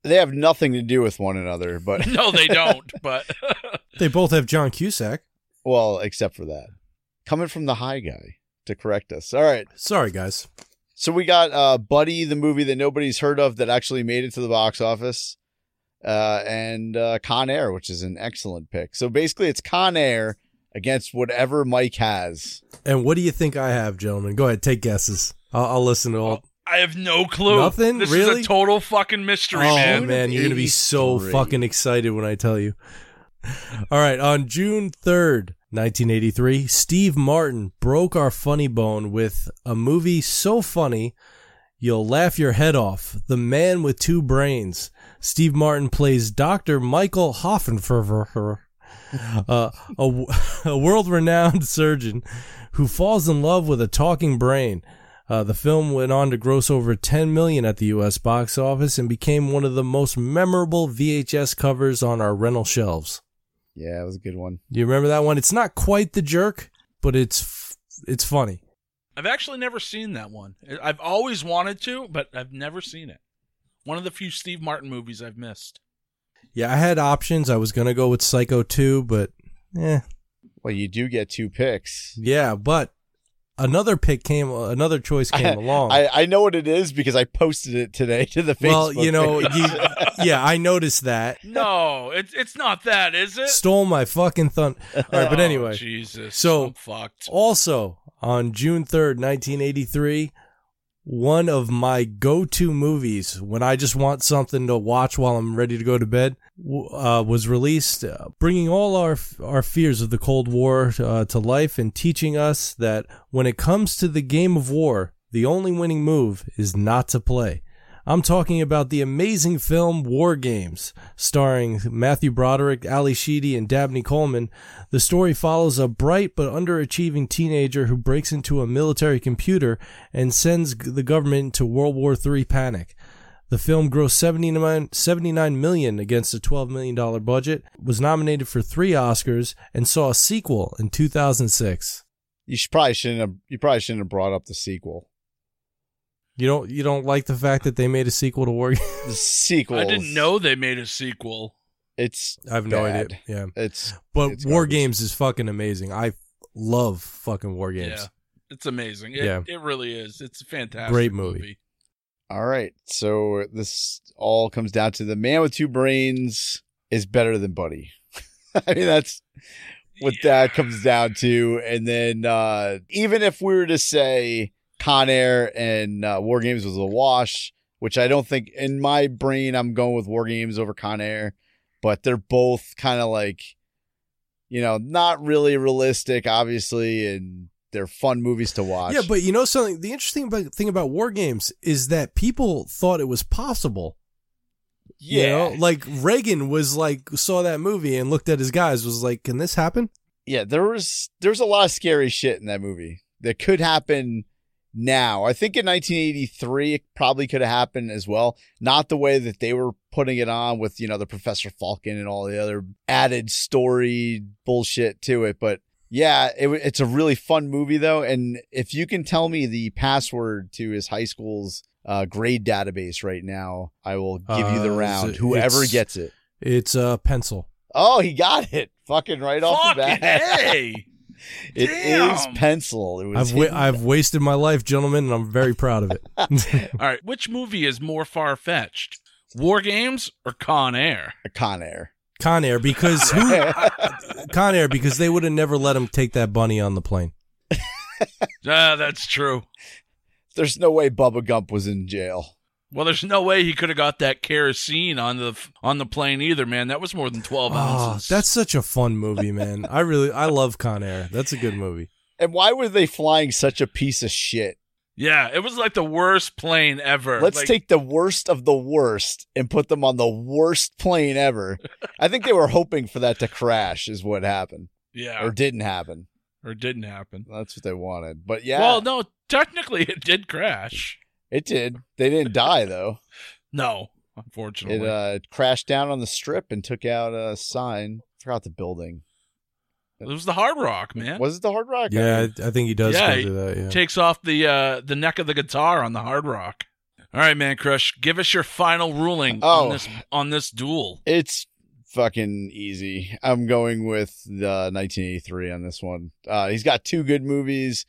They have nothing to do with one another, but. No, they don't, but. They both have John Cusack. Well, except for that. Coming from the high guy to correct us. All right. Sorry, guys. So we got Buddy, the movie that nobody's heard of that actually made it to the box office, and Con Air, which is an excellent pick. So basically it's Con Air against whatever Mike has. And what do you think I have, gentlemen? Go ahead, take guesses. I'll listen to all. I have no clue. Nothing? This really? This is a total fucking mystery, man. Oh, man, you're going to be so fucking excited when I tell you. All right, on June 3rd, 1983, Steve Martin broke our funny bone with a movie so funny you'll laugh your head off, The Man with Two Brains. Steve Martin plays Dr. Michael Hoffenferver, a world-renowned surgeon who falls in love with a talking brain. The film went on to gross over $10 million at the U.S. box office and became one of the most memorable VHS covers on our rental shelves. Yeah, it was a good one. Do you remember that one? It's not quite The Jerk, but it's funny. I've actually never seen that one. I've always wanted to, but I've never seen it. One of the few Steve Martin movies I've missed. Yeah, I had options. I was going to go with Psycho 2, but eh. Well, you do get two picks. Yeah, but another choice came along. I know what it is because I posted it today to the Facebook page. Well, you know, yeah, I noticed that. No, it's not that, is it? Stole my fucking thunder. All right, but anyway. Oh, Jesus, so I'm fucked. Also, on June 3rd, 1983, one of my go-to movies when I just want something to watch while I'm ready to go to bed was released, bringing all our fears of the Cold War to life and teaching us that when it comes to the game of war, the only winning move is not to play. I'm talking about the amazing film War Games, starring Matthew Broderick, Ali Sheedy, and Dabney Coleman. The story follows a bright but underachieving teenager who breaks into a military computer and sends the government into World War III panic. The film grossed $79 million against a $12 million budget, was nominated for 3 Oscars, and saw a sequel in 2006. You probably shouldn't have brought up the sequel. You don't like the fact that they made a sequel to War Games? Sequel. I didn't know they made a sequel. I have no idea. Yeah. But War Games is fucking amazing. I love fucking War Games. Yeah. It's amazing. It really is. It's a fantastic Great movie. All right. So this all comes down to The Man with Two Brains is better than Buddy. I mean, that's what that comes down to. And then even if we were to say Con Air and War Games was a wash, which I don't think in my brain I'm going with War Games over Con Air, but they're both kind of like, you know, not really realistic, obviously, and they're fun movies to watch. Yeah, but you know something? The interesting thing about War Games is that people thought it was possible. Yeah. You know? Like Reagan was like, saw that movie and looked at his guys, was like, can this happen? Yeah, there's a lot of scary shit in that movie that could happen now. I think in 1983, it probably could have happened as well. Not the way that they were putting it on with, you know, the Professor Falcon and all the other added story bullshit to it. But yeah, it's a really fun movie, though. And if you can tell me the password to his high school's grade database right now, I will give you the round. Whoever gets it. It's a pencil. Oh, he got it. Fucking right off the bat. Hey. It is pencil. It was I've wasted my life, gentlemen, and I'm very proud of it. All right. Which movie is more far-fetched? War Games or Con Air? Con Air. Con Air, because Con Air, because they would have never let him take that bunny on the plane. That's true. There's no way Bubba Gump was in jail. Well, there's no way he could have got that kerosene on the plane either, man. That was more than 12 ounces. That's such a fun movie, man. I love Con Air. That's a good movie. And why were they flying such a piece of shit? Yeah, it was like the worst plane ever. Let's take the worst of the worst and put them on the worst plane ever. I think they were hoping for that to crash is what happened. Yeah. Or didn't happen. That's what they wanted. But yeah. Well, no, technically it did crash. It did. They didn't die, though. No, unfortunately. It crashed down on the strip and took out a sign. I forgot the building. It was the Hard Rock, man. Was it the Hard Rock? Yeah, I think he does. Yeah, he takes off the neck of the guitar on the Hard Rock. All right, Man Crush, give us your final ruling on this duel. It's fucking easy. I'm going with 1983 on this one. He's got two good movies.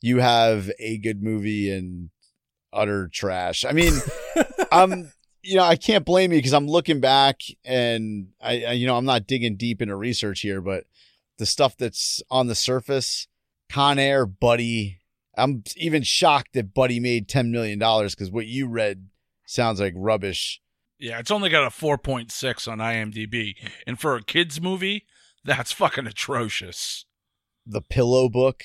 You have a good movie and utter trash. I mean, I can't blame you because I'm looking back and I'm not digging deep into research here, but the stuff that's on the surface, Con Air, Buddy. I'm even shocked that Buddy made $10 million because what you read sounds like rubbish. Yeah, it's only got a 4.6 on IMDb. And for a kid's movie, that's fucking atrocious. The Pillow Book.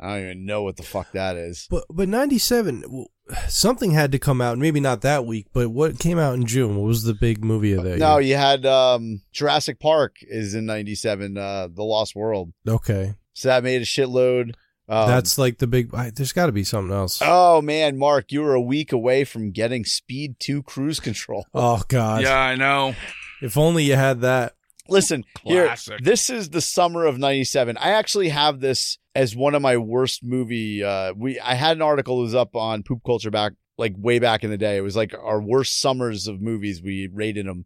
I don't even know what the fuck that is. But 97, something had to come out, maybe not that week, but what came out in June? What was the big movie of that year? No, you had Jurassic Park is in 97, The Lost World. Okay. So that made a shitload. That's like the big, there's got to be something else. Oh, man, Mark, you were a week away from getting Speed 2 Cruise Control. Oh, God. Yeah, I know. If only you had that. Listen, classic. Here, this is the summer of 97. I actually have this as one of my worst movie. I had an article that was up on Poop Culture back, like way back in the day. It was like our worst summers of movies. We rated them.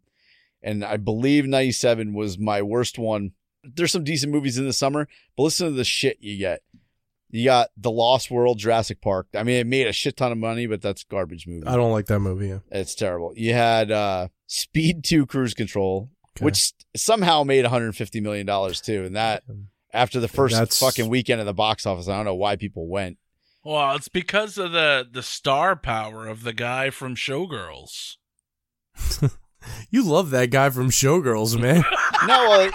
And I believe 97 was my worst one. There's some decent movies in the summer, but listen to the shit you get. You got The Lost World, Jurassic Park. I mean, it made a shit ton of money, but that's a garbage movie. I don't like that movie. Yeah. It's terrible. You had Speed 2 Cruise Control. Okay. Which somehow made $150 million, too. And that, after the first fucking weekend at the box office, I don't know why people went. Well, it's because of the star power of the guy from Showgirls. You love that guy from Showgirls, man. No,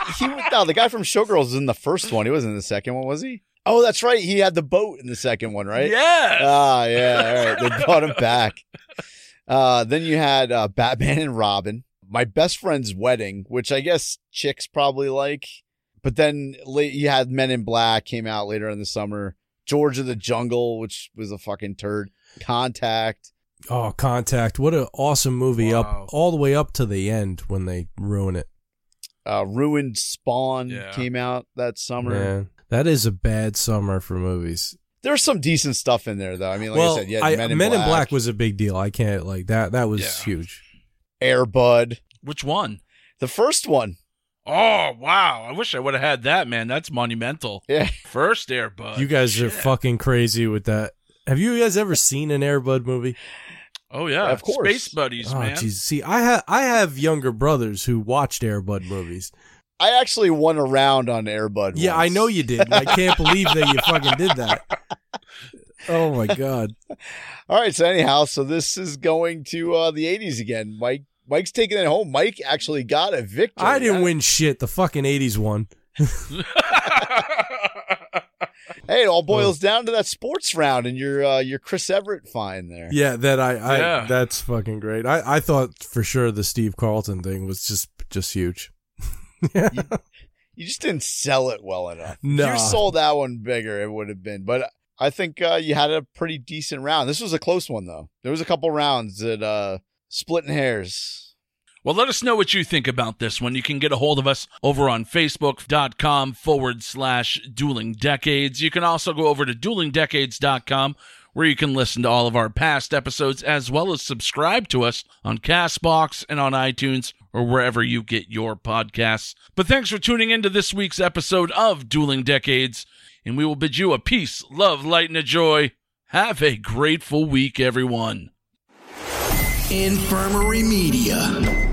the guy from Showgirls was in the first one. He wasn't in the second one, was he? Oh, that's right. He had the boat in the second one, right? Yeah. Ah, yeah. All right. They brought him back. Then you had Batman and Robin. My Best Friend's Wedding, which I guess chicks probably like. But then you had Men in Black came out later in the summer. George of the Jungle, which was a fucking turd. Contact. Oh, Contact. What an awesome movie. Wow. Up all the way up to the end when they ruin it. Ruined Spawn came out that summer. Man, that is a bad summer for movies. There's some decent stuff in there, though. I mean, I said, Men in Black was a big deal. I can't like that. That was huge. Air Bud. Which one? The first one. Oh, wow. I wish I would have had that, man. That's monumental. Yeah. First Air Bud. You guys are fucking crazy with that. Have you guys ever seen an Air Bud movie? Oh, yeah. Of course. Space Buddies, man. Geez. See, I have younger brothers who watched Air Bud movies. I actually won a round on Air Bud once. Yeah, I know you did. I can't believe that you fucking did that. Oh, my God. All right. So anyhow, this is going to the 80s again. Mike's taking it home. Mike actually got a victory. I didn't win shit. The fucking 80s won. Hey, it all boils down to that sports round and your Chris Evert find there. Yeah, that's fucking great. I thought for sure the Steve Carlton thing was just huge. Yeah. You just didn't sell it well enough. No. If you sold that one bigger, it would have been. But I think you had a pretty decent round. This was a close one, though. There was a couple rounds that splitting hairs. Well, let us know what you think about this one. You can get a hold of us over on Facebook.com/Dueling Decades. You can also go over to DuelingDecades.com, where you can listen to all of our past episodes as well as subscribe to us on CastBox and on iTunes or wherever you get your podcasts. But thanks for tuning in to this week's episode of Dueling Decades, and we will bid you a peace, love, light, and a joy. Have a grateful week, everyone. Infirmary Media.